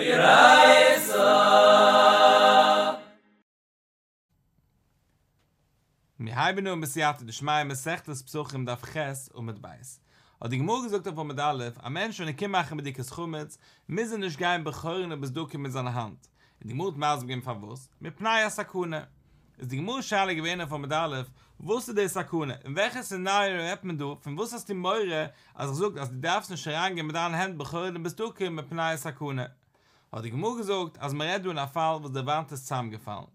Und die Gemur gesagt hat von mit Aleph, ein Mensch, wenn er kein Machen mit dickes Chumetz, müssen nicht gehen bechören und besducken mit seiner Hand. Und die Gemur hat Maus gegeben von Wuss, mit Pnei a Sakune. Ist die Gemur schale gewähne von mit Aleph, wusste die Sakune, in welches Szenario hat man du, von Wuss hast die Meure, als er sagt, als du darfst nicht herangehen mit einer Hand bechören und besducken mit Pnei a Sakune. Und die Gemur gesagt, als man redet in einem Fall, wo der Wand ist zusammengefallen.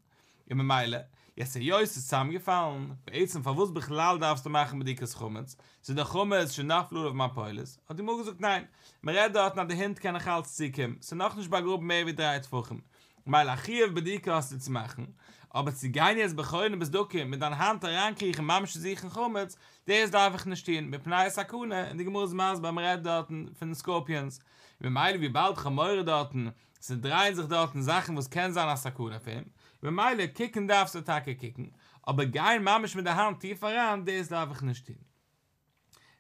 Immer Meile, jetzt ist zusammengefallen. Bei Eizem, von was Bechlal darfst du machen mit dickes Chumetz? So der Chumetz schon nach Flur auf Mapoilis. Hat die Mutter gesagt, nein. Man redet dort nach der Hint kann ich alles ziehen. So noch nicht bei Gruppen mehr wie 3 Wochen. Weil Achiev bei dir kannst du zu machen. Aber sie gehen jetzt bechören bis du kommst. Mit deiner Hand herankriechen, Mamsch sich in Chumetz. Der ist einfach nicht stehen. Mit Pnei Sakune. Und die Mutter maß beim Redet dort von den Skorpions. Wir meinen, wie bald Chameure dort. Sie drehen sich dort Sachen, was kein sein als Sakune-Film. Wenn Meile kicken darfst du Tage kicken, aber geil mamisch mit der Hand tiefer ran, das darf ich nicht hin.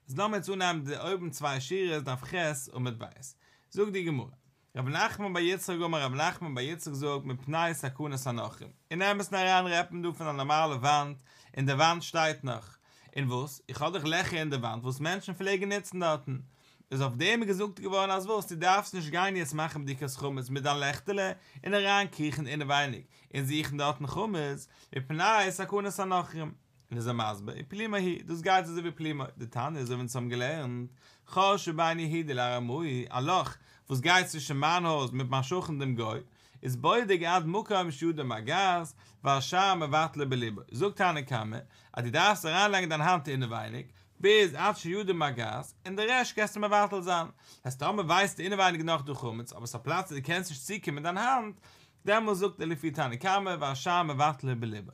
Es lassen wir zu nehmen, die oben 2 Schires darf Ches und mit Weiß. Sog die Gemurra. Rav Nachman bei Yitzchak und Rav Nachman bei Yitzchak sagt, mit Pnei Sakunas Anochim. In einem ist nachher rappen du von einer normalen Wand, in der Wand steht noch. In was? Ich habe dich Leche in der Wand, wo es Menschen pflegen nützen dorten. Ist auf dem gesucht geworden, als was, die darfst nicht gehen jetzt machen mit dickes Chumetz, mit einem Lechtele, in der Rankriechen, in der Weinig. In siechen dort ein Chumetz, mit Pnei Sakunas Anochim. In dieser Masbe, in Plima hi, das geht so wie Plima. Die Tanne, so wenn es haben gelernt, Choshe beini hi, der Laramui, ein Loch, wo es geht zwischen Mannhaus, mit Maschuch und dem Goy, ist beide gead Mukha im Schuh dem Agas, war Scham, erwartle Beliebe. So Tanne kamen, die darfst heranlangen deine Hand in der Weinig, bis 8 Jude Magas, in der Rest kannst du mir wartel sein. Das Tome weißt du inneweinig noch durch Chumetz, aber es ist ein Platz, du kennst dich zicken mit deiner Hand, der muss sucht der Lefitane Kame, war Scham, wartel Beliebe.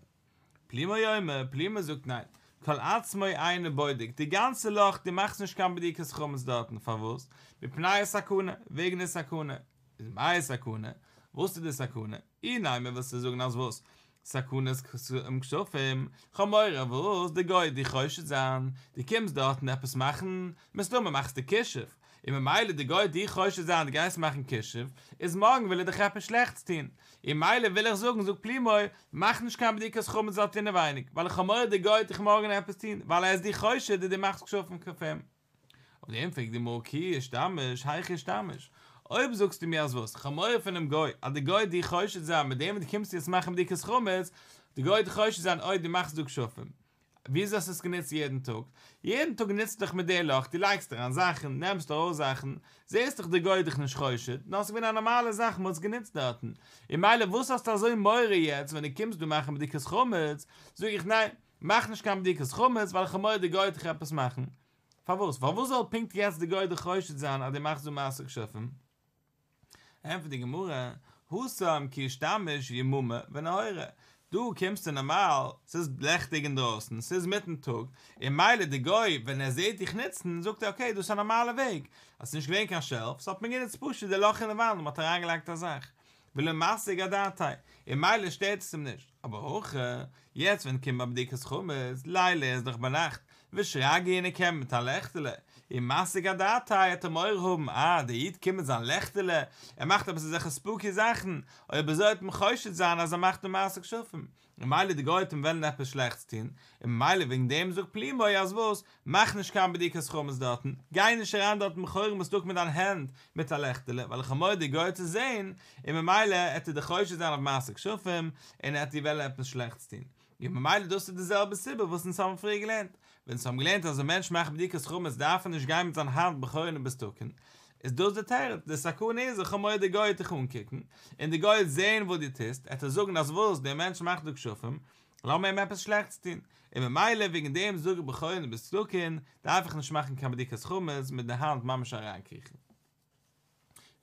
Plima Joime, Plima sucht nein. Kol Atzmoi eine Beudig, die ganze Loch, die machst nicht kann bei dickes Chumetz dort, verwusst. Mit Pnei Sakune, wegen der Sakune. Mit Mai Sakune, wusste die Sakune. Ich nehme, was du sagen als was. Sakunes im Gschofem, Chamoira, wo ist der Goy, die Chäusche sein, die kommst dort und etwas machen, misst du, man machst den Kischef. Immer Meile, die Goy, die Chäusche sein, die Geist machen Kischef, ist morgen will er dich etwas Schlechtes tun. Immer Meile will ich sagen, so Plimoi, mach nicht kein Bedikas Chumetz auf deine Weinig, weil Chamoira, die Goy, dich morgen etwas tun, weil er ist die Chäusche, die machst Gschofem im Gschofem. Auf dem Fall, die Moki ist dammisch, Heich ist dammisch. Ob sagst du mir als was, Chamoyer von einem Goy, an der Goy, die Chäusche sein, mit dem du kommst jetzt machen, die Dickes Chumetz, die Goy, die Chäusche sein, die machst du geschaffen. Wie ist das genitzt jeden Tag? Jeden Tag nützt dich mit dem Loch, die leikst daran Sachen, nimmst du auch Sachen, siehst dich, die Goy, dich nicht Chäusche, dann ist es eine normale Sache, muss es genitzt werden. Ich meine, was hast du so in Meure jetzt, wenn du kommst, du machen, mit Dickes Chumetz, sag ich, nein, mach nicht kein Dickes Chumetz, weil Chamoyer, die Goy, dich etwas machen. Verwus soll Pink jetzt die Goy, die Chäusche sein, an dem machst du Masse geschaffen? Einfach die Gemurre, Husam, Kishtamisch, Jemumme, wenn eure. Du kommst dir normal, es ist blechtig in draußen, es ist mittentag. Im Meile, der Goy, wenn er seht dich nützen, sagt er, okay, du ist ein normaler Weg. Als nicht gewinnt kann Schelf, so hat man jetzt pushen, der Loch in der Wand, und hat er angelegt der Sache. Weil er massiger Datei, im Meile steht es ihm nicht. Aber hoch, jetzt, wenn Kim Abdikes Chumetz, Leile ist doch bei Nacht, wir schragen ihn in Kem mit der Lechtele. Im massiger Datei hat er Meure oben, der Jid kommt mit seinem Lechtele, er macht aber solche spooky Sachen, und er besorgt ihm Chäusche sein, als er macht den Masse geschaffen. Im Meile die Goyte im Wellen etwas Schlechtes tun, im Meile wegen dem sagt Plimoi, als was, mach nicht kein Bedikas Chumetz dort, geh nicht heran dort, mit Chäure musst du mit deiner Hand mit der Lechtele, weil ich einmal die Goyte sehen, im Meile hat er die Chäusche sein auf Masse geschaffen, und er hat die Welle etwas Schlechtes tun. Im Meile tust du dieselbe Sibbe, was uns haben früher gelernt. Wenn es haben gelernt, dass ein Mensch macht dickes Chumetz, darf er nicht gehen mit seiner Hand bechören und bestucken. Es tut der Teil, der Sakune ist, kann man die Goy dich umkicken, und die Goy sehen, wo die ist, hat er sagen, als Wurst, der Mensch macht dich schaffen, lass mir ihm etwas Schlechtes tun. Im Meile, wegen dem, sogar bechören und bestucken, darf ich nicht machen, kann man dickes Chumetz mit der Hand mamisch herankriechen.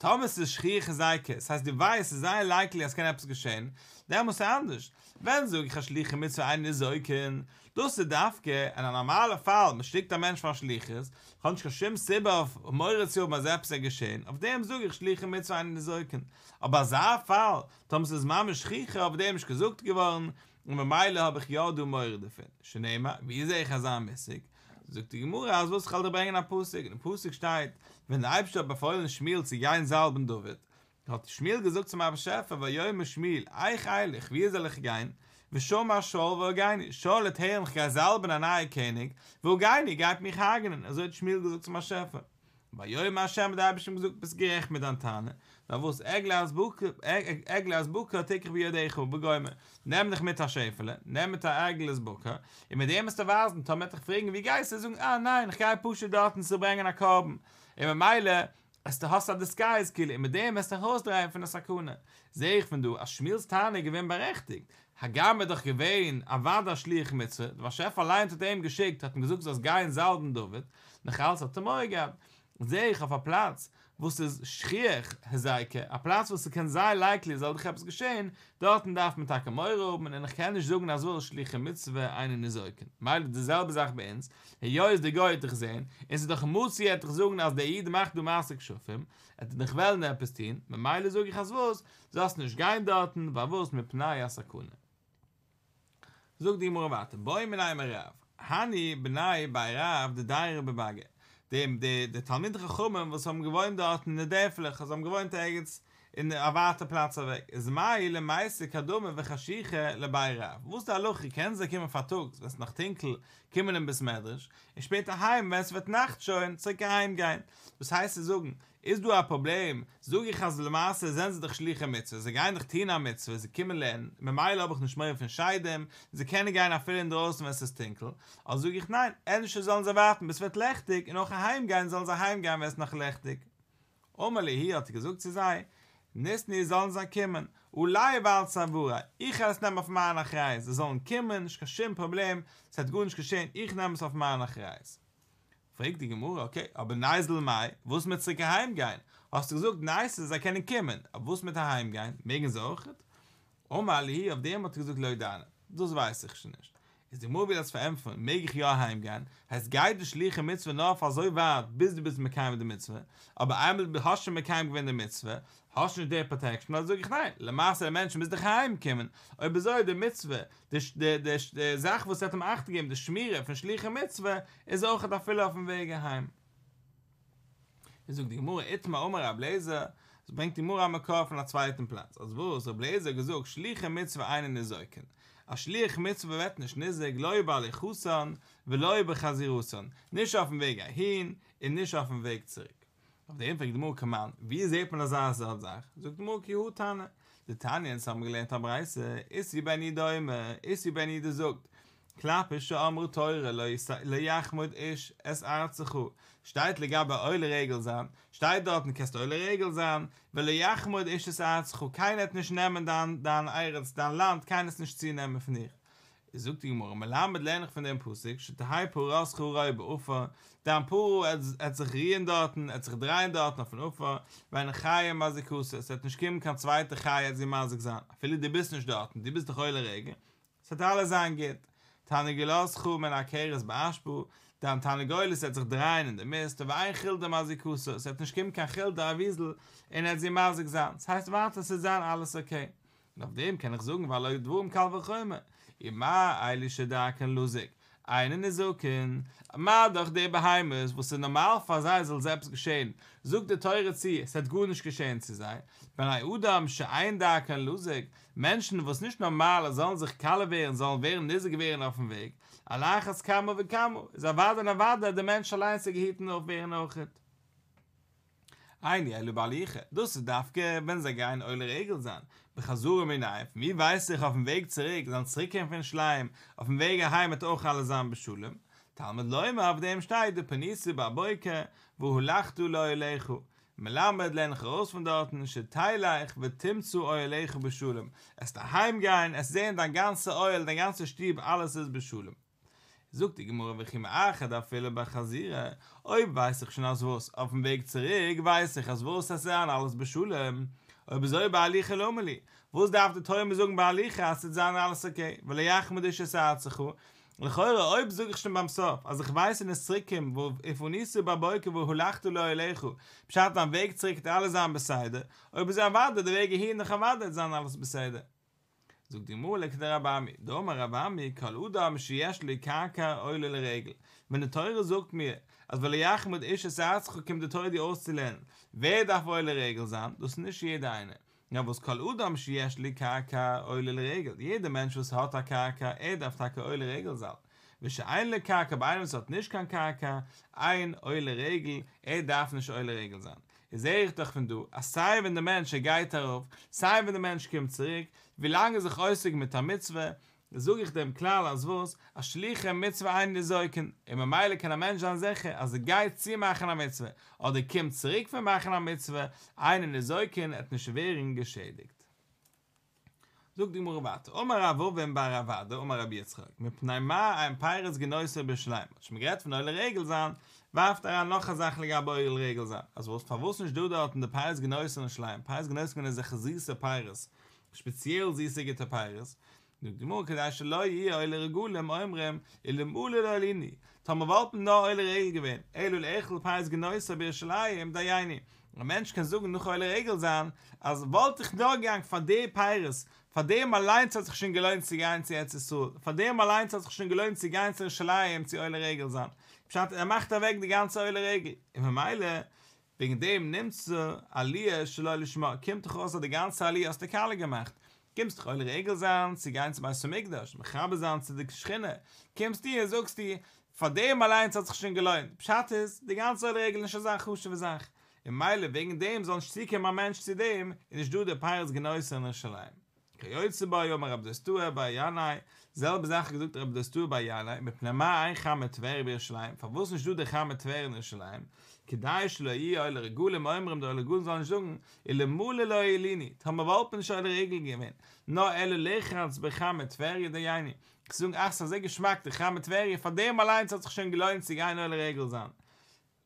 Thomas, der Schchir Chazaike. Das heißt, die weiß, es sei likely, es kann etwas geschehen. Der muss ja anders. Wenn so, ich schliche mit so einer Säuken, du sie darfst, in einem normalen Fall, man schlägt der Mensch, was schliches, kann ich schon selber auf Meuration, was selbst geschehen. Auf dem so, ich schliche mit so einer Säuken. Aber so ein Fall, Thomas, das Mama Schchir, auf dem ich gesucht geworden, und bei Meile habe ich ja, du Meure davon. Schneimer, wie sehe ich das anmäßig? Sogt die Gemurra, als was ich halt bringen an Pusik. In Pusik steht, wenn der Eibstab bei vollen Schmiel zu jein Salben dovet. Hat Schmiel gesagt zum Abschäfer, weil joi me Schmiel, eich eilig, wie soll ich gein? Wie schon mal schol, wo gein? Schol et heim, ich gein Salben an ein König, wo gein, ich geib mich hagenen. Also hat Schmiel gesagt zum Abschäfer. Weil joi me Abschäfer, da hab ich ihm gesagt, bis gerecht mit Antane. Da wo es Eglas Buka, teker wie Jodecho, begäume. Nehm dich mit der Schäfele, nehm mit der Eglas Buka. Und mit dem ist der Wasen, da möchte ich fragen, wie geist er? Sagen, ah nein, ich kann Pusche Daten zu bringen nach Korben. Und mit Meile ist der Hossa des Geist, und mit dem ist der Hostreif von der Sakuna. Seh ich, wenn du als Schmilztane gewinn berechtigt. Hagame doch gewinn, Avada schlich mit sich. Der Schäfer allein zu dem geschickt, hat ihm gesagt, dass Gein Salben dovet. Nach alles hat er Morgen gehabt. Seh ich auf der Platz, wo es schriech, Heseike, a Platz, wo es kann sein, likely, soll dich etwas geschehen, dort darf man Taka Meure oben, und ich kann nicht sagen, dass wir schliche Mitzwe einen in Säuken. Meile, dieselbe Sache bei uns, hier ist der Goy, dich sehen, es ist doch ein Mutzi, hat dich sagen, als der Eid macht, du machst dich schuffen, hat dich wollen etwas tun, mit Meile sage ich, als wir es, sollst nicht gehen dort, weil wir es mit Pnei Asakune. Sog die Mure warte, boi mir nein mehr Rav, Hani, Benai, bei Rav, der Daire bebage. De Talmidre Chummen, was haben gewohnt dort in der Däflich, was haben gewohnt eigentlich in der Erwarteplatz weg. Es meile meiste Kadume vechashiche lebeira. Wo ist der Luchi? Kennen Sie, kommen Fatux, wenn es nach Tinkel, kommen ein bisschen Mädrisch. Und später heim, wenn es wird Nacht schon, zurück heimgehen. Das heißt, sie sagen, ist du ein Problem? Sog ich als Lamasse, sehen Sie dich schliche mit, sie gehen dich Tina mit, sie kommen lernen. Mit Meile habe ich nicht mehr von Scheidem, sie können gehen nach vielen draußen, wenn es ist Tinkel. Also sag ich, nein, endlich sollen sie warten, bis es wird lechtig, und auch heimgehen sollen sie heimgehen, wenn es nach lechtig. Omele hier hat gesagt, sie sei, Nisni sollen sie kommen. Ulai bald Savura. Ich es nehm auf meinen Reis. Sie sollen kommen, es ist kein Problem. Es hat gut nicht geschehen, ich nehm es auf meinen Reis. Fragt die Gemurra, okay, aber neisel mei, wo ist mit zurück heimgehen? Hast du gesagt, neisel, sie können kommen. Aber wo ist mit heimgehen? Megen sie auch? Oma, alle hier, auf dem hat gesagt, Leute, das weiß ich schon nicht. Ist die Murra, wie das verämpfen, mege ich ja heimgehen. Heißt, geid dich schliche Mitzwe noch, falls so weit, bis du bist mit keinem der Mitzwe. Aber einmal hast du mit keinem gewinn der Mitzwe. Hast du nicht die Protection? Also sage ich, nein. Le Masse der Menschen müssen dich heimkommen. Und bei so einer Mitzwe, die Sache, die es hat ihm Acht gegeben, die Schmiere von schlichen Mitzwe, ist auch da viel auf dem Weg heim. Ich sage, die Gemurra, Itma, Omer, Ableser, das bringt die Gemurra am Korb von der zweiten Platz. Also wo ist Ableser gesagt, schliche Mitzwe einen in Säuken. A schlich Mitzwe wird nicht nizig, loi bei Lechusan, loi bei Chazirusan. Nicht auf dem Weg hin, und nicht auf dem Weg zurück. Auf der Infekt der Murkaman, wie sieht man das als Sache? Sogt die Murki, hu Tane. Die Taniens haben gelernt am Reise, ist wie bei nie Däume, ist wie bei nie der Sogt. Klapp ist schon amru teure, le jachmut isch, es arzechu. Steigt lega bei eule Regel sein, steigt dort und kannst eule Regel sein, weil le jachmut isch, es arzechu. Keiner hat nicht nehmen, dann Eiretz, dann Land, keines nicht ziehen nehmen von dir. Sogt die Gemurra, melamed lehnig von dem Pusik, shetahai puras churoi beufer, dann puru hat sich rien dorten, hat sich dreien dorten auf den Ufer, weil eine Chaya masik husse, es hat nicht kommen kann zweite Chaya, sie masik sein. Viele, die bist nicht dorten, die bist doch eure Rege. Es hat alles angeht. Tane geloschu, men akeres beashpu, dann Tane Geulis hat sich dreien in der Mist, aber ein Childe masik husse, es hat nicht kommen kann Childe, a Wiesel, und hat sie masik sein. Das heißt, warte, sie sein, alles okay. Und auf dem kann ich sagen, weil euch wo im Kalverchöme. Ima eilische Daken lusig. Einen ist okay. Ma doch der Beheimes, wo es normal versei soll selbst geschehen. Sog der teure Zieh, es hat gut nicht geschehen zu sein. Wenn ein Udam sche ein Daken lusig. Menschen, wo es nicht normal sollen sich kalle wehren, sollen wehren, nisig wehren auf dem Weg. Alachas kamo ve kamo. Es erwarten, der Mensch allein sich gehitten auf wehren auch hat. Ein Jahr überlege. Das darf ge, wenn sie gar in eure Regel sein. Bechazure mir neif. Wie weiß ich auf dem Weg zurück, sonst zurückkämpfen in Schleim, auf dem Weg heim hat auch alle zusammen beschulem. Talmud Leume auf dem Steig, der Penisse bei Beuke, wo hulachtu leu lechu. Melamed lehn raus von dorten, sheteileich wird timzu eu lechu beschulem. Es daheim gehen, es sehen dein ganze Eul, dein ganze Stieb, alles ist beschulem. Sogt die Gemurre, welche im Acha da viele bei Chazire. Ob weiß ich schon als was. Auf dem Weg zurück weiß ich als was, dass an alles beschulem. Ob so bei Aliche Lomeli. Wo es darf der Teuer besuchen bei Aliche, als es an alles okay. Weil Jachmed ist es Azachu. Und ich höre, ob suche ich schon beim Sof. Also ich weiß in es Zirkim, wo Efonisse bei Beuke, wo Hulachtu leu Elechu. Bescheid am Weg zurück, alles an Beseide. Ob es erwartet, der Weg hier noch erwartet, es an alles Beseide. Zog die Mulek der Rabami. Doma Rabami, kal Udam, shiesh li kaka, oile le Regel. Wenn der Teure sagt mir, als weil Jachmed ist es Azachu, kommt der Teure die auszulehnen. Wer darf oile Regel sein? Das ist nicht jeder eine. Ja, was kal Udam, shiesh li kaka, oile le Regel. Jeder Mensch, was hat a kaka, darf taka oile Regel sein. Wische ein le kaka, bei einem hat nicht kein kaka, ein oile Regel, darf nicht oile Regel sein. Ich sehe doch, wenn du, als sei, wenn der Mensch geht darauf, sei, wenn der Mensch kommt zurück, wie lange sich äußert mit der Mitzwe, suche ich dem klar als was, als schliche Mitzwe ein die Säuken. Immer meile kann der Mensch an sich, als er geht, sie machen eine Mitzwe, oder kommt zurück, wir machen eine Mitzwe, einen die Säuken hat eine Schwere geschädigt. Such die Murabat. Omer Ravo, wenn Baravade, Omer Rabbi Yitzchak. Mit Pneima ein Peiris Genäuse beschleim. Ich mir gerade von eurer Regel sein, warft daran noch eine Sache, die aber eure Regel sein. Also was verwusst nicht du dort in der Peiris Genäuse und Schleim. Peiris Genäuse können sich süße Peiris. Speziell süße Gitter Peiris. Die Murabat, ihr eure Regule im Eumrem, ihr im Ule der Lini. Tome wollten nur eure Regel gewinnen. Elul Echel Peiris Genäuse bei Schleim, da Jaini. Ein Mensch kann sagen, noch eure Regel sein, als wollte ich nur gegangen von der Peiris. Von dem allein hat sich schon gelohnt, sie gehen zu Erzisur. Von dem allein hat sich schon gelohnt, sie gehen zu Erzisur, sie eure Regel sein. Er macht da weg die ganze eure Regel. Immer meile, wegen dem nimmst du Aliyah, Shaloi Lishma, kommt doch aus, die ganze Aliyah aus der Kalle gemacht. Kommst doch eure Regel sein, sie gehen zu Meistermigdash, Mechabe sein, zu der Geschrinne. Kommst dir, sagst dir, von dem allein hat sich schon gelohnt. Pschat ist, die ganze eure Regel ist eine Sache, husche Sache. Immer meile, wegen dem, sonst zieh kein Mensch zu dem, und ich tue der Peiris Genäuse in Erzisur. Kreuz bei Yom Rabdestua bei Janai, selbe Sache gesucht Rabdestua bei Janai, mit Pneuma ein Cham mit Twer bei Jerusalem, verwusst nicht du der Cham mit Twer in Jerusalem, kedai shloi eule Regule meimrem der Regule sollen jungen, ele mule loelini, haben wir open schon Regel gewen, no ele lechans bei Cham mit Twer der Janai, gesung ach so sehr Geschmack der Cham mit Twer, von dem allein hat sich schon gelohnt sich eine Regel sein.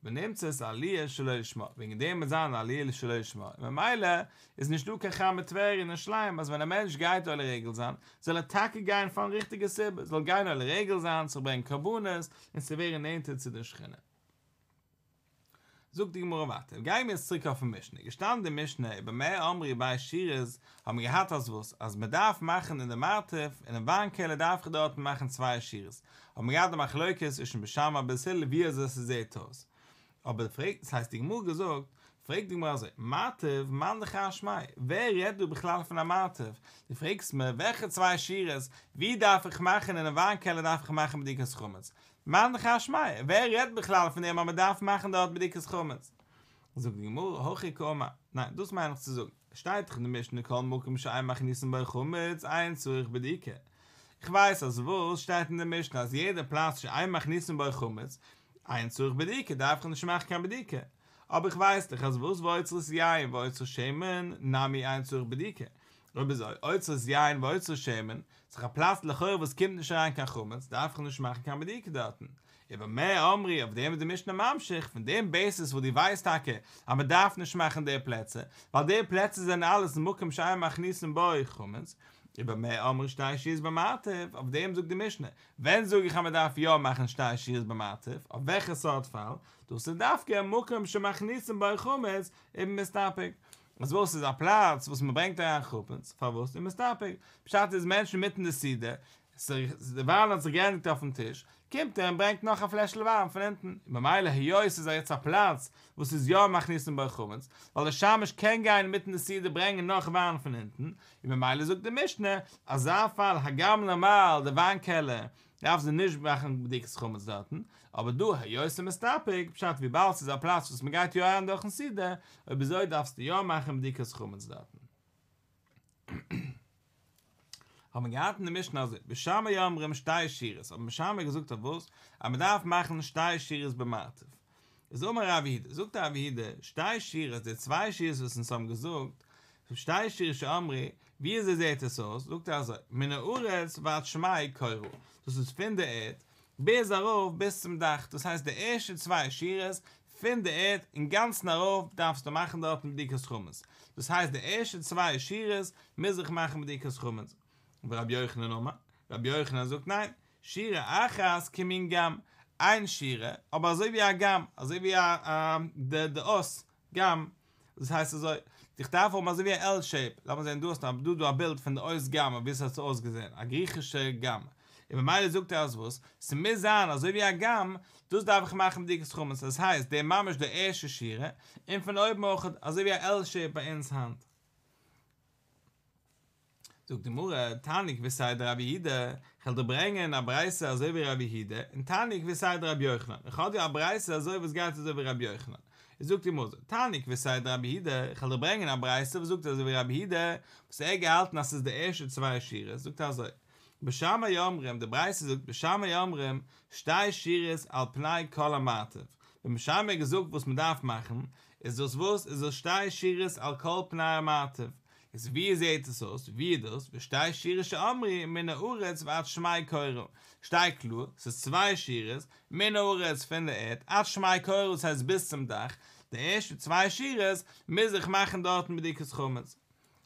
Benimmt es Aliyah Shaloi Lishma. Wegen dem ist an Aliyah Shaloi Lishma. Im Meile ist nicht du kacham mit Twer in der Schleim, als wenn ein Mensch geht eure Regel sein, soll er Tage gehen von richtiger Sibbe, soll gehen eure Regel sein, zu bringen Karbunas, und sie werden Ente zu der Schrinne. Sog die Gemurre warte. Gehen wir jetzt zurück auf den Mischne. Gestanden der Mischne, über mehr Omri bei Schiris, haben wir gehabt als was, als man darf machen in der Martev, in der Warnkelle darf man dort machen zwei Schiris. Haben wir gehabt, dass man Leukes ist ein Beschama bis Hille, wie es ist, seht aus. Aber das heißt, die Gemur gesagt, fragt die Gemur also, Matev, man dich aschmei. Wer redet du beklall von der Matev? Du fragst mir, welche zwei Schires, wie darf ich machen, in der Warnkelle darf ich machen mit Dikes Chumetz? Man dich aschmei. Wer redet beklall von dem, aber darf machen dort mit Dikes Chumetz? Sagt die Gemur, hochikoma. Nein, das meine ich zu sagen. Steigt dich nämlich, ne Kolmukum, schein machen diesen bei Chumetz, eins zu euch bedieke. Ich weiß, also wo, steigt in der Mischung, als jeder Platz, schein machen diesen bei Chumetz, eins zu euch bedieke, darf ich nicht machen, kann bedieke. Aber ich weiß nicht, also was wolltest du jain, wolltest du schämen, nami eins zu euch bedieke. Aber so, wolltest du jain, wolltest du schämen, sich ein Platz lechör, was kommt nicht rein, kann kommen, darf ich nicht machen, kann bedieke daten. Aber mehr Omri, auf dem du mich nicht mehr amschich, von dem Basis, wo die weiß, hake, aber darf nicht machen, die Plätze, weil die Plätze sind alles, und muck im Schein, mach nichts im Boi, kommen. Über mehr Omri, steig ich hier bei Matev, auf dem sucht die Mischne. Wenn suche ich, aber darf ja machen, steig ich hier bei Matev, auf welcher Sortfall, du sie darf gehen, muckum, schon mach nichts im Boi, kommen, eben mit Stapik. Also wo ist der Platz, wo es mir bringt, da ankommen, verwusst, eben mit Stapik. Bescheid ist Menschen mitten in der Siede, der Waren hat sich gerne nicht auf den Tisch, kommt er und bringt noch ein Fläschchen warm von hinten. Bei Meile, hier ist es jetzt ein Platz, wo es ja macht nichts im Beuchumens, weil der Schamisch kann gehen mitten in der Siede bringen noch warm von hinten. Bei Meile sagt der Mischne, als er fall, hagam normal, der Warnkelle, darf sie nicht machen, dickes Chumens dorten. Aber du, hier ist es mit Stapik, bescheid wie bald ist ein Platz, wo es mir geht ja an durch den Siede, und wieso darfst du ja machen, dickes Chumens dorten. Haben wir gehabt in der Mischung also, Beshama Yomrim Shtei Shiris. Aber Beshama gesucht hat was, aber man darf machen Shtei Shiris bei Martev. So mal Ravide, sucht der Ravide, Shtei Shiris, der zwei Shiris, was uns haben gesucht, Shtei Shiris Omri, wie ihr seht es aus, sucht er also, Mene Uretz wart Schmai Koiru. Das ist finde et, Bezarov bis zum Dach. Das heißt, der erste zwei Schires finde et in ganz Narov darfst du machen dort mit Dikas Chummes. Das heißt, der erste zwei Schires muss ich machen mit Dikas Chummes. Aber Rabbi Yochanan nochmal. Rabbi Yochanan sagt, nein, Schire achas kemin gam. Ein Schire, aber so wie ein Gam, also wie ein de Oss, Gam. Das heißt, also, ich darf auch mal so wie ein L-Shape. Lass mal sehen, du hast ein Bild von der Oss Gam, wie es hat so ausgesehen. Ein griechischer Gam. Im Meile sucht was. Es mir sagen, also wie ein Gam, das darf ich machen mit Dikas Chummes. Das heißt, der Mama ist der erste Schire, und von oben auch, also wie ein L-Shape bei uns Hand. Sogt die Mura, Tanik, wie sei der Rabbi Hide, ich will dir bringen, eine Breise, also wie Rabbi Hide, und Tanik, wie sei der Rabbi Yochanan. Ich will dir eine Breise, also wie es geht, also wie Rabbi Yochanan. Sogt die Mura, Tanik, wie sei der Rabbi Hide, ich will dir bringen, eine Breise, also wie Rabbi Hide, was gehalten, das ist der erste zwei Schires. Sogt also, Beshama Yomrem, der Breise sogt, Beshama Yomrem, stei Schires al Pnei Kol Amatev. Wenn Beshama gesucht, was man darf machen, ist das was, ist das stei Schires al Kol Pnei Amatev. Es wie seht es aus, wie das, bestei schirische Amri, meine Uretz war schmei Keuro. Steig klur, es ist zwei Schires, meine Uretz finde et, at schmei Keuro, das heißt bis zum Dach. Der erste zwei Schires, muss ich machen dort mit Dikas Chummes.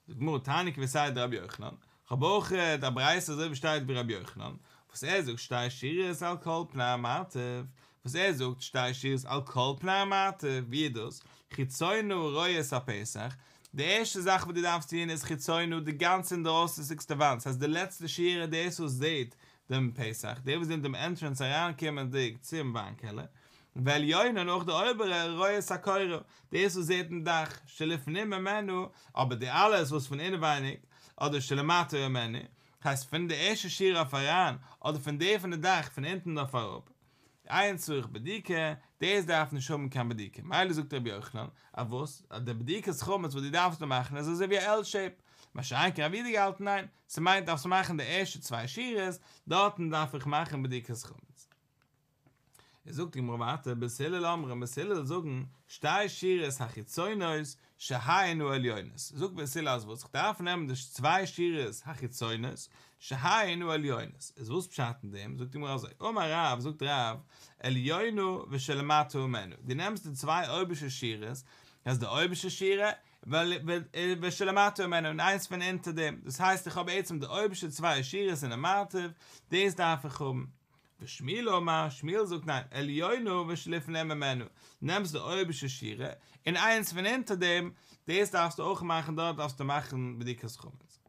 Murtanik, wie seid Rabbi Yochanan? Chaboche, der Preis, also besteht wie Rabbi Yochanan. Was sagt, stei Schires, Alkohol, Pneumativ. Was sagt, stei Schires, Alkohol, Pneumativ. Wie das? Chizoinu, Reues, a Pesach. Die erste Sache, die du darfst sehen, ist Chizoinu, die ganze in der Oste sechste Wand. Das heißt, die letzte Schere, die Jesus seht, dem Pesach. Die sind dem Entrance herankommen, die zum Wankele. Weil Joina noch der obere Reue Sakeure, die Jesus seht im Dach. Schelef nimmer Menu, aber die alles, was von innen weinig, oder Schelemato ja Menu, heißt, von der erste Schere auf heran, oder von der von der Dach, von hinten auf herab. Ein Zürich Bedike, der ist darf nicht schon kein Bedike. Meile sucht Rabbi Yochanan, aber was, der Bedike ist Chummes, was die darfst du machen, das ist wie ein L-Shape. Wahrscheinlich habe ich die gehalten, nein, sie meint, darfst du machen, der erste zwei Schires, dort darf ich machen, Bedike ist Chummes. Er sucht ihm, warte, bis Hillel Omrim, bis Hillel sagen, stei Schires, Hachizoynois, Shehainu Elioines. Sucht bis Hillel aus, was ich darf nehmen, das zwei Schires, Hachizoynois, Shehainu Elioines. Es wusste beschatten dem, sucht ihm raus, Oma Rav, sucht Rav, Elioinu ve Shelematu Umenu. Die nimmst die zwei Oibische Schires, das ist der Oibische Schire, ve Shelematu Umenu, und eins von hinter dem. Das heißt, ich habe jetzt um die Oibische zwei Schires in der Mativ, das darf ich um. Schmiel Oma, Schmiel sagt nein, Elioinu, wir schliffen nehmen Menu. Nimmst du Oibische Schire, in eins von hinter dem, das darfst du auch machen, dort darfst du machen, bei Dikas Chummes.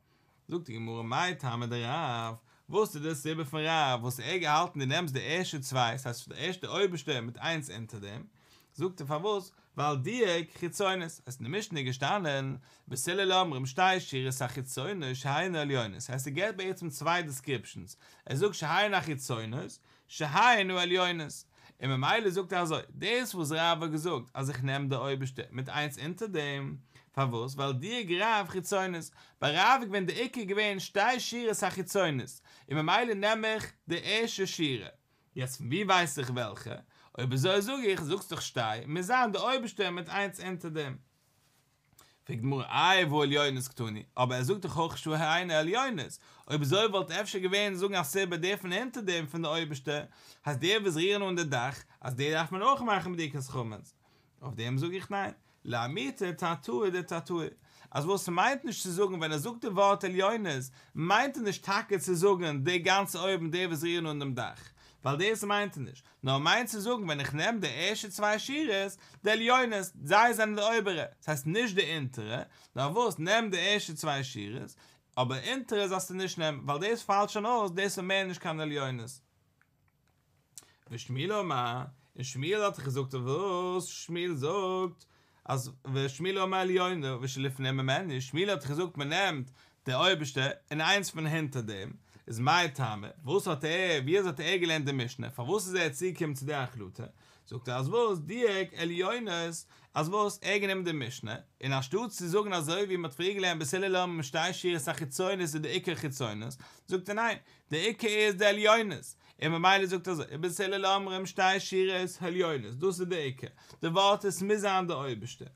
Sagt die Gemurre, Mai, Tame der Rav, wusste das Silber von Rav, wo sie gehalten, die nimmst die erste zwei, das heißt, der erste Oibische mit eins hinter dem, sagt der Favus, weil die Chitzoynes, es nämlich nicht gestanden, bis Hillel Omrim, stei Schires, Chitzoynes, Shehainu Elioines. Heißt, es geht bei jetzt um zwei Descriptions. Er sagt, Shehainu Chitzoynes, Shehainu Elioines. Im Meile sagt er so, das was Rav gesagt, also ich nehme der Oibeste, mit eins hinter dem, Favus, weil die Graf Chitzoynes, bei Rav, wenn der Ecke gewähnt, stei Schires, Chitzoynes. Im Meile nehme ich die erste Schire. Jetzt, wie weiß ich welche? Ob so sag ich, suchst doch stei. Wir sagen, der Oibste mit eins hinter dem. Fragt mir, ei, wo Elioines getun. Aber sucht doch auch schon eine Elioines. Ob so wollt öfter gewähnen, suchen auf selber der von hinter dem von der Oibste. Hast der was rieren unter Dach, als der darf man auch machen mit Dikas Chummes. Auf dem sag ich nein. La Miete, Tatue, de Tatue. Also was meint nicht zu sagen, wenn sucht der Wort Elioines, meint nicht Tage zu sagen, der ganze Oben, der was rieren unter dem Dach. Weil das meint nicht. Nur meint zu sagen, wenn ich nehme die ersten zwei Schires, der Elioines, sei es an der obere. Das heißt nicht der Intere. Nur was, nehme die ersten zwei Schires, aber Intere sollst du nicht nehmen, weil das fällt schon aus, das mehr nicht kann der Elioines. Wie Schmiel Oma, in Schmiel hat gesagt, was Schmiel sagt, also wie Schmiel Oma Elioines, wie Schliff nehmen Menschen, Schmiel hat gesagt, man nimmt der Oberste in eins von hinter dem. Is my time. Wos hat wie hat gelernte Mischne? Verwusst jetzt sie kommt zu der Achlute. Sogt das wos Dirk Elioines, as wos de Mischne. In der Stutz sie sogen also wie mit Fregeln besellam Steischire Sache Zäunes in der Ecke Zäunes. Sogt nein, der Ecke ist der Elioines. Immer meile sogt das besellam im Steischire Elioines. Dus der Ecke. Der Wort ist mis an der Oibste.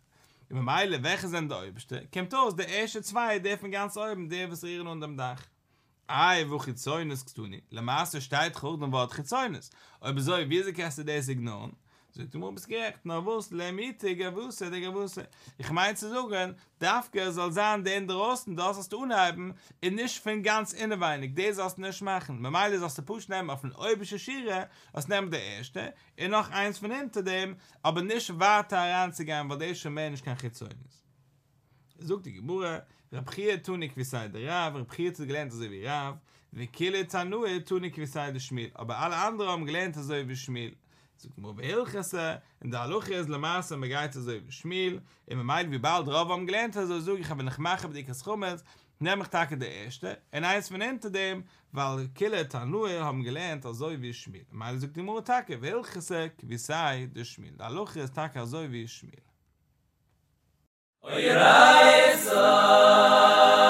Immer meile welche sind der Oibste? Kommt aus der erste zwei der von ganz oben, der was rieren unterm Dach. I wo chitzoynes g'tuni. La maße steht chod und wort chitzoynes. Aber so, wie sie kannst du das ignoren? So, du musst gerecht, na wuss, le mitte, gewusse, de gewusse. Ich meine zu sagen, Dafke soll sein, den der Osten, das hast du unheiben, in nicht von ganz inneweinig, das hast du nicht machen. Man meint, das hast du Pusch nehmen auf den oibischen Schirr, das nehmen der Erste, und noch eins von hinter dem, aber nicht weiter heranzugehen, weil der schon Mensch kein Chitzoynes. Sogt die Gebure, Rabchie tunik wie sei der Rav, Rabchie zu gelernt so wie Rav, wie Kille Tanue tunik wie sei der Schmiel, aber alle anderen haben gelernt so wie Schmiel. Sogt die Gebure, Elchase, in der Aluche ist Lamasse, man geht so wie Schmiel, und man meint, wie bald Rav haben gelernt, so sag ich, wenn ich mache, bei dir Schummetz, nehme ich Tage der Erste, und eins von hinter dem, weil Kille Tanue haben gelernt so wie Schmiel. Mal sogt die Gebure, Tage, Elchase, wie sei der Schmiel, der Aluche ist Tage so wie Schmiel. Oy Raisa